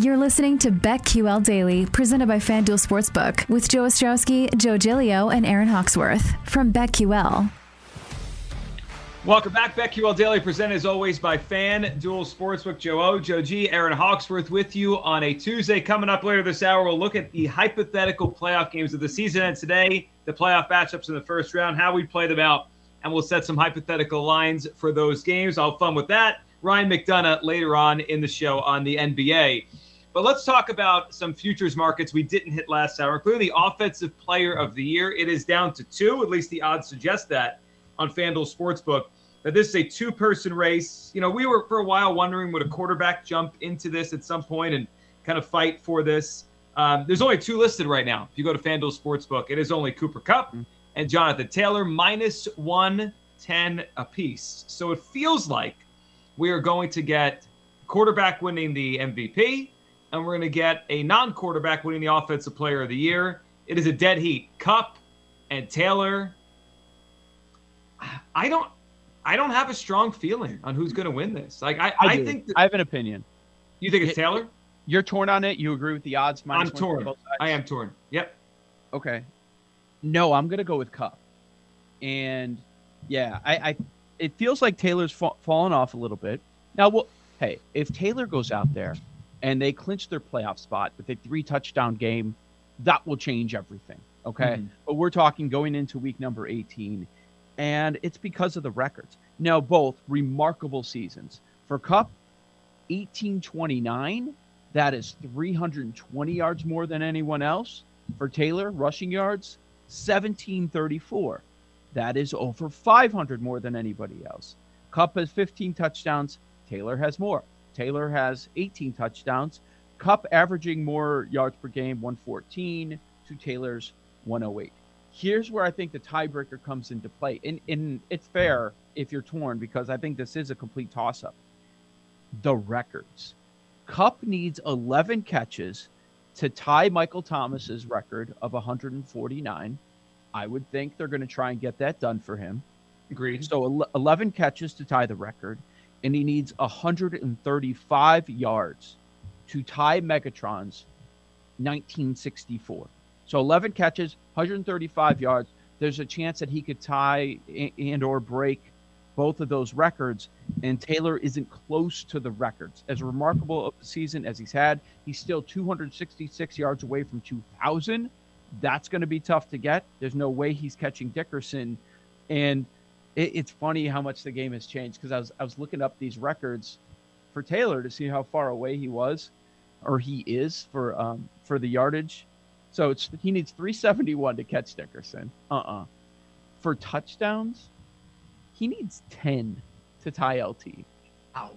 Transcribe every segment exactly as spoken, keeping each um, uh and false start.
You're listening to BeckQL Daily, presented by FanDuel Sportsbook, with Joe Ostrowski, Joe Giglio, and Aaron Hawksworth from BeckQL. Welcome back. BeckQL Daily, presented as always by FanDuel Sportsbook. Joe O, Joe G, Aaron Hawksworth with you on a Tuesday. Coming up later this hour, we'll look at the hypothetical playoff games of the season. And today, the playoff matchups in the first round, how we play them out, and we'll set some hypothetical lines for those games. I'll have fun with that. Ryan McDonough later on in the show on the N B A. But let's talk about some futures markets we didn't hit last hour, including the Offensive Player of the Year. It is down to two, at least the odds suggest that, on FanDuel Sportsbook. That this is a two-person race. You know, we were for a while wondering, would a quarterback jump into this at some point and kind of fight for this? Um, there's only two listed right now. If you go to FanDuel Sportsbook, it is only Cooper Kupp and Jonathan Taylor, minus one ten apiece. So it feels like we are going to get quarterback winning the M V P, and we're going to get a non-quarterback winning the Offensive Player of the Year. It is a dead heat. Kupp and Taylor. I don't I don't have a strong feeling on who's going to win this. Like I, I, I think that, I have an opinion. You think it's Taylor? You're torn on it? You agree with the odds? I'm torn. I am torn. Yep. Okay. No, I'm going to go with Kupp. And, yeah, I... I it feels like Taylor's fa- fallen off a little bit. Now, well, hey, if Taylor goes out there and they clinch their playoff spot with a three-touchdown game, that will change everything, okay? Mm-hmm. But we're talking going into week number eighteen, and it's because of the records. Now, both remarkable seasons. For Kupp, eighteen twenty-nine, that is three hundred twenty yards more than anyone else. For Taylor, rushing yards, seventeen thirty-four. That is over five hundred more than anybody else. Kupp has fifteen touchdowns. Taylor has more. Taylor has eighteen touchdowns. Kupp averaging more yards per game, one fourteen, to Taylor's one oh eight. Here's where I think the tiebreaker comes into play. And, and it's fair if you're torn, because I think this is a complete toss-up. The records. Kupp needs eleven catches to tie Michael Thomas's record of one hundred forty-nine. I would think they're going to try and get that done for him. Agreed. So eleven catches to tie the record, and he needs one hundred thirty-five yards to tie Megatron's nineteen sixty-four. So eleven catches, one hundred thirty-five yards. There's a chance that he could tie and or break both of those records, and Taylor isn't close to the records. As remarkable of a season as he's had, he's still two hundred sixty-six yards away from two thousand. That's going to be tough to get. There's no way he's catching Dickerson. And it, it's funny how much the game has changed, because I was I was looking up these records for Taylor to see how far away he was, or he is, for um, for the yardage. So it's he needs three seventy-one to catch Dickerson. Uh-uh. For touchdowns, he needs ten to tie L T. Ow.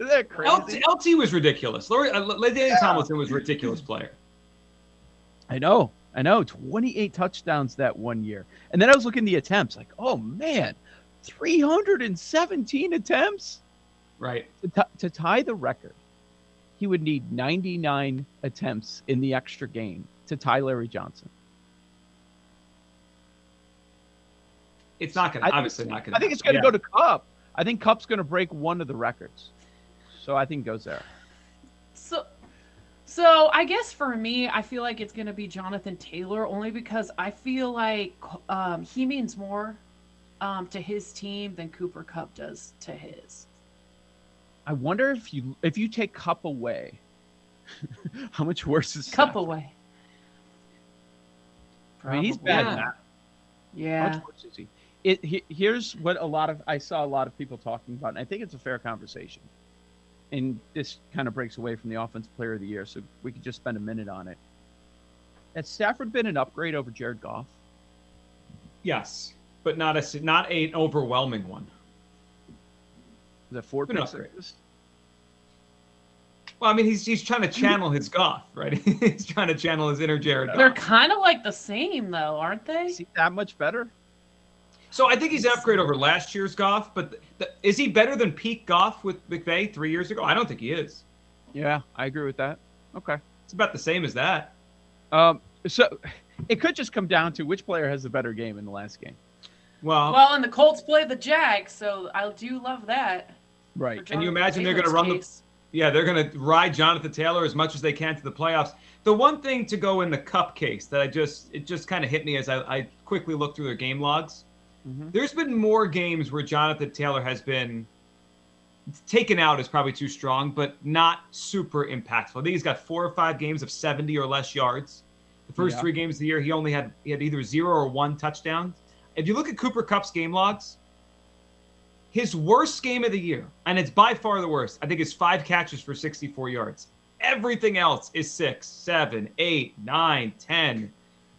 Isn't that crazy? L T, L T was ridiculous. LaDainian yeah. Tomlinson was a ridiculous player. I know, I know, twenty-eight touchdowns that one year. And then I was looking at the attempts, like, oh, man, three hundred seventeen attempts? Right. To, t- to tie the record, he would need ninety-nine attempts in the extra game to tie Larry Johnson. It's not going to, obviously not going to. I think it's going to yeah. go to Kupp. I think Kupp's going to break one of the records. So I think it goes there. So. So I guess for me, I feel like it's going to be Jonathan Taylor, only because I feel like um, he means more um, to his team than Cooper Kupp does to his. I wonder if you if you take Kupp away, how much worse is Kupp away? Probably. I mean, he's bad. Yeah. yeah. How much worse is he? It, he? Here's what a lot of I saw a lot of people talking about, and I think it's a fair conversation. And this kind of breaks away from the Offensive Player of the Year, so we could just spend a minute on it. Has Stafford been an upgrade over Jared Goff? Yes, but not a not an overwhelming one. Is that four picks? Well, I mean, he's he's trying to channel his Goff, right? He's trying to channel his inner Jared Goff. They're kind of like the same, though, aren't they? Is he that much better? So I think he's an upgrade over last year's Goff, but the, the, is he better than peak Goff with McVay three years ago? I don't think he is. Yeah, I agree with that. Okay. It's about the same as that. Um, so it could just come down to which player has the better game in the last game. Well, well, and the Colts play the Jags, so I do love that. Right. Can you imagine they're going to run the Yeah, they're going to ride Jonathan Taylor as much as they can to the playoffs. The one thing to go in the Kupp case that I just, it just kind of hit me as I, I quickly looked through their game logs. Mm-hmm. There's been more games where Jonathan Taylor has been taken out is probably too strong, but not super impactful. I think he's got four or five games of seventy or less yards. The first yeah. three games of the year, he only had he had either zero or one touchdown. If you look at Cooper Kupp's game logs, his worst game of the year, and it's by far the worst, I think it's five catches for sixty-four yards. Everything else is six, seven, eight, nine, ten,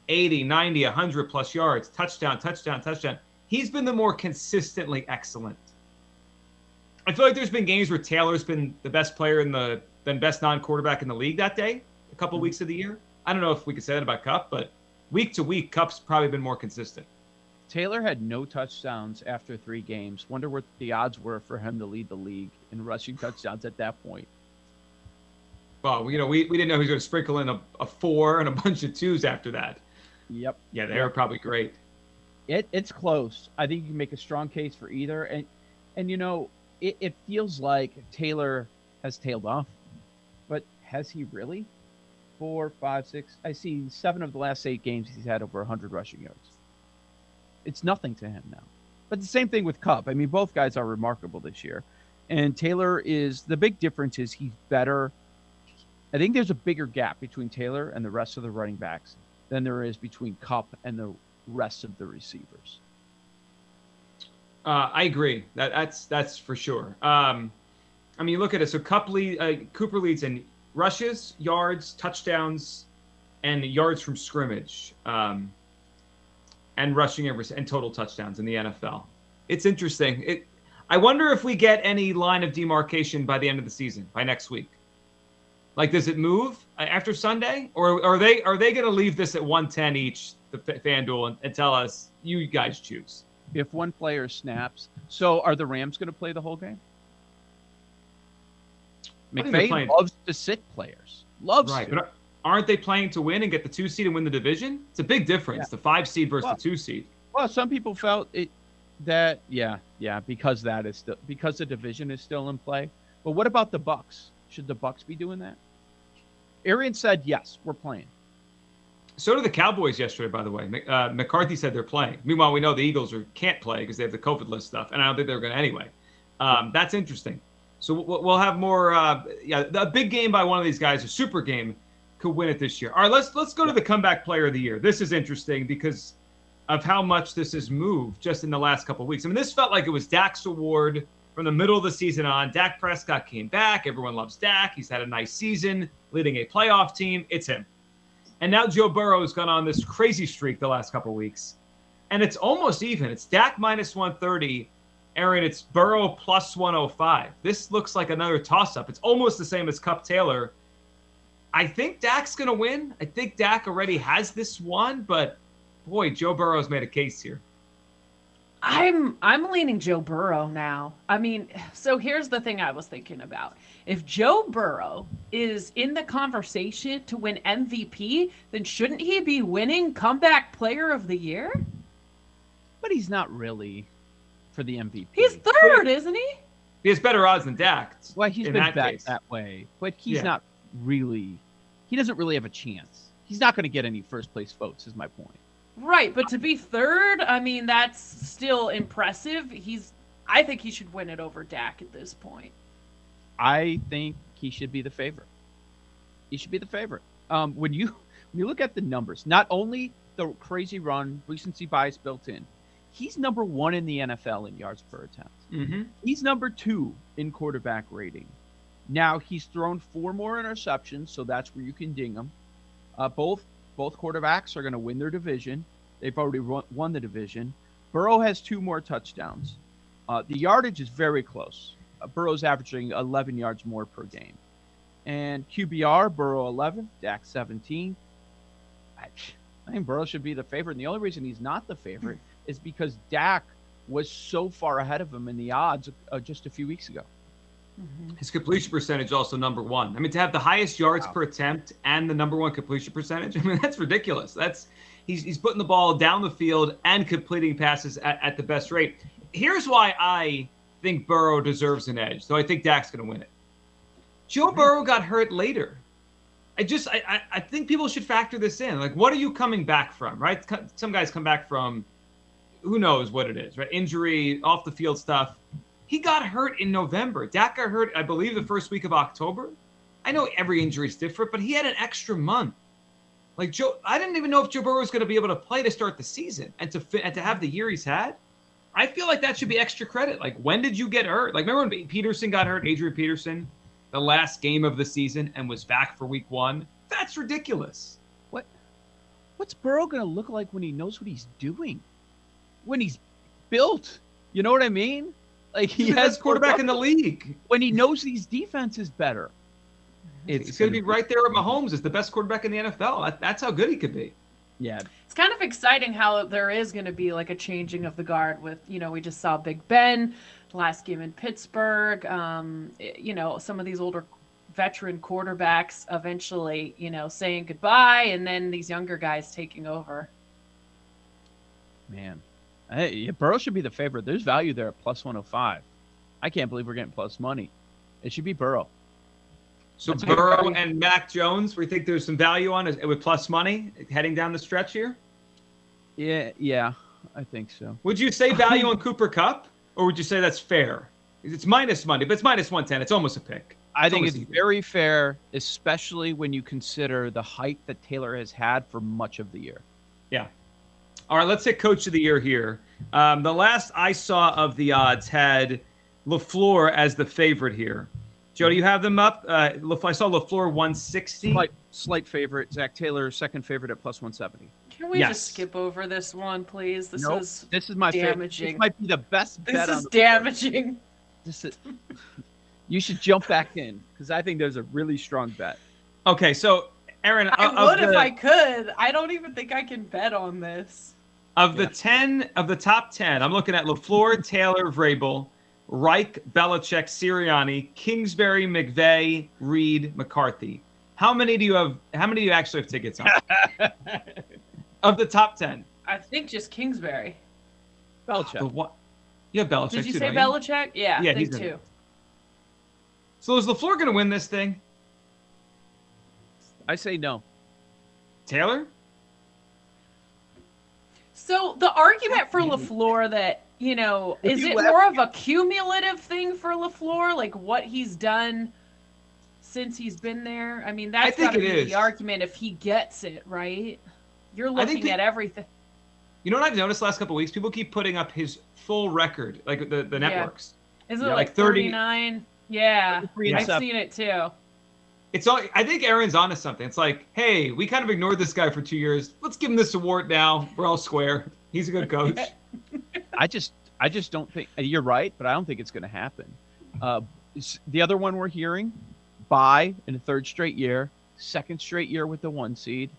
eighty, ninety, one hundred plus yards, touchdown, touchdown, touchdown. He's been the more consistently excellent. I feel like there's been games where Taylor's been the best player in the then best non-quarterback in the league that day, a couple mm-hmm. weeks of the year. I don't know if we could say that about Kupp, but week to week, Kupp's probably been more consistent. Taylor had no touchdowns after three games. Wonder what the odds were for him to lead the league in rushing touchdowns at that point. Well, you know, we, we didn't know he was going to sprinkle in a, a four and a bunch of twos after that. Yep. Yeah, they were probably great. It It's close. I think you can make a strong case for either. And, and you know, it, it feels like Taylor has tailed off. But has he really? Four, five, six. I see seven of the last eight games he's had over one hundred rushing yards. It's nothing to him now. But the same thing with Kupp. I mean, both guys are remarkable this year. And Taylor is – the big difference is he's better. I think there's a bigger gap between Taylor and the rest of the running backs than there is between Kupp and the rest of the receivers. Uh, I agree. That, that's that's for sure. Um, I mean, you look at it. So Kupp lead, uh, Cooper leads in – rushes, yards, touchdowns, and yards from scrimmage, um, and rushing and, and total touchdowns in the N F L. It's interesting. It, I wonder if we get any line of demarcation by the end of the season, by next week. Like, does it move after Sunday, or, or are they are they going to leave this at one ten each, the FanDuel, and, and tell us you guys choose? If one player snaps, so are the Rams going to play the whole game? McVay loves to sit players. Loves right, to. But aren't they playing to win and get the two seed and win the division? It's a big difference, yeah. the five seed versus well, the two seed. Well, some people felt it that yeah, yeah, because that is still because the division is still in play. But what about the Bucks? Should the Bucks be doing that? Arian said yes, we're playing. So did the Cowboys yesterday, by the way. Uh, McCarthy said they're playing. Meanwhile, we know the Eagles are, can't play because they have the COVID list stuff, and I don't think they're going to anyway. Um, that's interesting. So we'll have more. Uh, yeah, a big game by one of these guys, a super game, could win it this year. All right, let's let's go to the comeback player of the year. This is interesting because of how much this has moved just in the last couple of weeks. I mean, this felt like it was Dak's award from the middle of the season on. Dak Prescott came back. Everyone loves Dak. He's had a nice season, leading a playoff team. It's him. And now Joe Burrow has gone on this crazy streak the last couple of weeks, and it's almost even. It's Dak minus one thirty. Aaron, it's Burrow plus one oh five. This looks like another toss-up. It's almost the same as Kupp Taylor. I think Dak's going to win. I think Dak already has this one, but, boy, Joe Burrow's made a case here. I'm I'm leaning Joe Burrow now. I mean, so here's the thing I was thinking about. If Joe Burrow is in the conversation to win M V P, then shouldn't he be winning Comeback Player of the Year? But he's not really... for the M V P. He's third, he, isn't he? He has better odds than Dak. Well, he's been that back case. that way, but he's yeah. not really, he doesn't really have a chance. He's not going to get any first place votes is my point. Right, but to be third, I mean, that's still impressive. He's, I think he should win it over Dak at this point. I think he should be the favorite. He should be the favorite. Um, when you, when you look at the numbers, not only the crazy run, recency bias built in, he's number one in the N F L in yards per attempt. Mm-hmm. He's number two in quarterback rating. Now, he's thrown four more interceptions, so that's where you can ding him. Uh, both both quarterbacks are going to win their division. They've already run, won the division. Burrow has two more touchdowns. Uh, the yardage is very close. Uh, Burrow's averaging eleven yards more per game. And Q B R, Burrow eleven, Dak seventeen. I, I think Burrow should be the favorite, and the only reason he's not the favorite – is because Dak was so far ahead of him in the odds uh, just a few weeks ago. Mm-hmm. His completion percentage also number one. I mean, to have the highest yards wow. per attempt and the number one completion percentage, I mean, that's ridiculous. That's he's he's putting the ball down the field and completing passes at, at the best rate. Here's why I think Burrow deserves an edge, though I think Dak's going to win it. Joe Burrow got hurt later. I just I, I think people should factor this in. Like, what are you coming back from, right? Some guys come back from who knows what it is, right? Injury, off the field stuff. He got hurt in November. Dak got hurt, I believe, the first week of October. I know every injury is different, but he had an extra month. Like Joe, I didn't even know if Joe Burrow was going to be able to play to start the season and to fit, and to have the year he's had. I feel like that should be extra credit. Like, when did you get hurt? Like, remember when Peterson got hurt, Adrian Peterson, the last game of the season, and was back for week one? That's ridiculous. What? What's Burrow going to look like when he knows what he's doing? When he's built? You know what I mean? Like, he has quarterback in the league. When he knows these defenses better. It's, it's going to be right there with Mahomes as the best quarterback in the N F L. That's how good he could be. Yeah. It's kind of exciting how there is going to be like a changing of the guard with, you know, we just saw Big Ben last game in Pittsburgh. Um, you know, some of these older veteran quarterbacks eventually, you know, saying goodbye, and then these younger guys taking over. Man, hey, Burrow should be the favorite. There's value there at plus one oh five. I can't believe we're getting plus money. It should be Burrow. So That's Burrow and Mac Jones, we think there's some value on it with plus money heading down the stretch here? Yeah, yeah, I think so. Would you say value on Cooper Kupp, or would you say that's fair? It's minus money, but it's minus one ten. It's almost a pick. I think it's very fair, especially when you consider the hype that Taylor has had for much of the year. Yeah. All right, let's hit Coach of the Year here. Um, the last I saw of the odds had LaFleur as the favorite here. Joe, do you have them up? Uh, I saw LaFleur one sixty. Slight, slight favorite. Zach Taylor, second favorite at plus one seventy. Can we yes. just skip over this one, please? This nope. is This is my damaging. Favorite. This might be the best bet. This is on damaging. This is, you should jump back in, because I think there's a really strong bet. Okay, so, Aaron. I uh, would if the, I could. I don't even think I can bet on this. Of yeah. the ten, of the top ten, I'm looking at LaFleur, Taylor, Vrabel, Reich, Belichick, Sirianni, Kingsbury, McVay, Reed, McCarthy. How many do you have? How many do you actually have tickets on? Of the top ten, I think just Kingsbury. Belichick. The what? You have Belichick. Did you too, say Belichick? You? Yeah, yeah, I think he's two. So is LaFleur going to win this thing? I say no. Taylor. So the argument for LaFleur that. You know, is it more of a cumulative thing for LaFleur, like what he's done since he's been there? I mean, that's gotta be the argument if he gets it, right? You're looking at everything. You know what I've noticed the last couple of weeks? People keep putting up his full record, like the, the networks. Is it like thirty-nine? Yeah, I've seen it too. It's all. I think Aaron's onto something. It's like, hey, we kind of ignored this guy for two years. Let's give him this award now. We're all square. He's a good coach. I just, I just don't think you're right, but I don't think it's going to happen. Uh, the other one we're hearing, bye in the third straight year, second straight year with the one seed,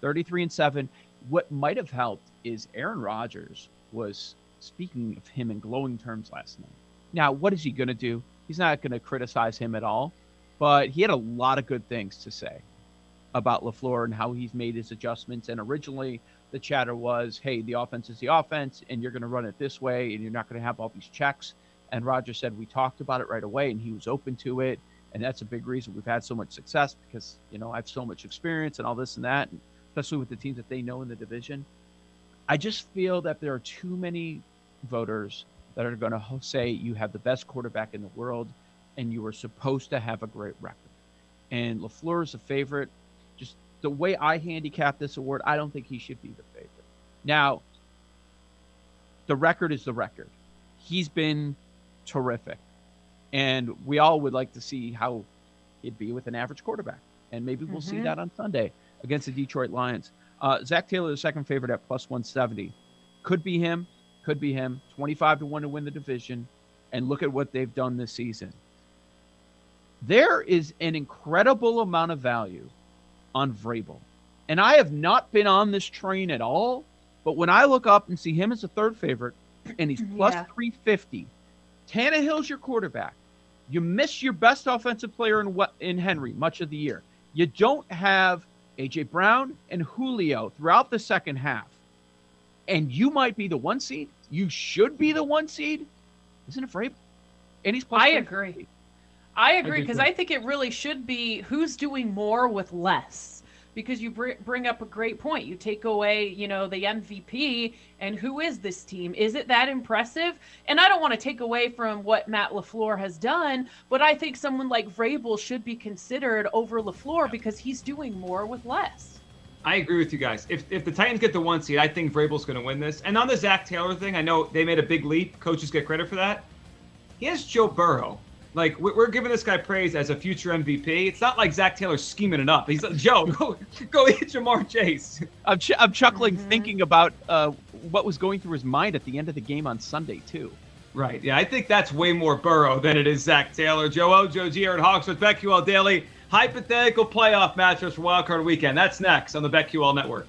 thirty-three and seven. What might have helped is Aaron Rodgers was speaking of him in glowing terms last night. Now, what is he going to do? He's not going to criticize him at all, but he had a lot of good things to say about LaFleur and how he's made his adjustments. And originally, the chatter was, hey, the offense is the offense, and you're going to run it this way, and you're not going to have all these checks. And Rodgers said, we talked about it right away, and he was open to it. And that's a big reason we've had so much success, because, you know, I have so much experience and all this and that, and especially with the teams that they know in the division. I just feel that there are too many voters that are going to say you have the best quarterback in the world, and you are supposed to have a great record. And LaFleur is a favorite. Just the way I handicap this award, I don't think he should be the favorite. Now, the record is the record. He's been terrific. And we all would like to see how he'd be with an average quarterback. And maybe we'll mm-hmm. see that on Sunday against the Detroit Lions. Uh, Zach Taylor, the second favorite at plus one seventy. Could be him. Could be him. twenty-five to one to win the division. And look at what they've done this season. There is an incredible amount of value on Vrabel. And I have not been on this train at all, but when I look up and see him as a third favorite, and he's plus yeah. three fifty, Tannehill's your quarterback. You miss your best offensive player in in Henry much of the year. You don't have A J Brown and Julio throughout the second half. And you might be the one seed. You should be the one seed. Isn't it Vrabel? And he's plus I agree. I agree, because I, I think it really should be who's doing more with less, because you br- bring up a great point. You take away, you know, the M V P, and who is this team? Is it that impressive? And I don't want to take away from what Matt LaFleur has done, but I think someone like Vrabel should be considered over LaFleur because he's doing more with less. I agree with you guys. If if the Titans get the one seed, I think Vrabel's going to win this. And on the Zach Taylor thing, I know they made a big leap. Coaches get credit for that. He has Joe Burrow. Like, we're giving this guy praise as a future M V P. It's not like Zach Taylor's scheming it up. He's like, Joe, go, go hit Jamar Chase. I'm ch- I'm chuckling mm-hmm. thinking about uh, what was going through his mind at the end of the game on Sunday, too. Right. Yeah, I think that's way more Burrow than it is Zach Taylor. Joe O, Joe G, Aaron Hawksworth, BeckQL Daily. Hypothetical playoff matchups for Wild Card Weekend. That's next on the BeckQL Network.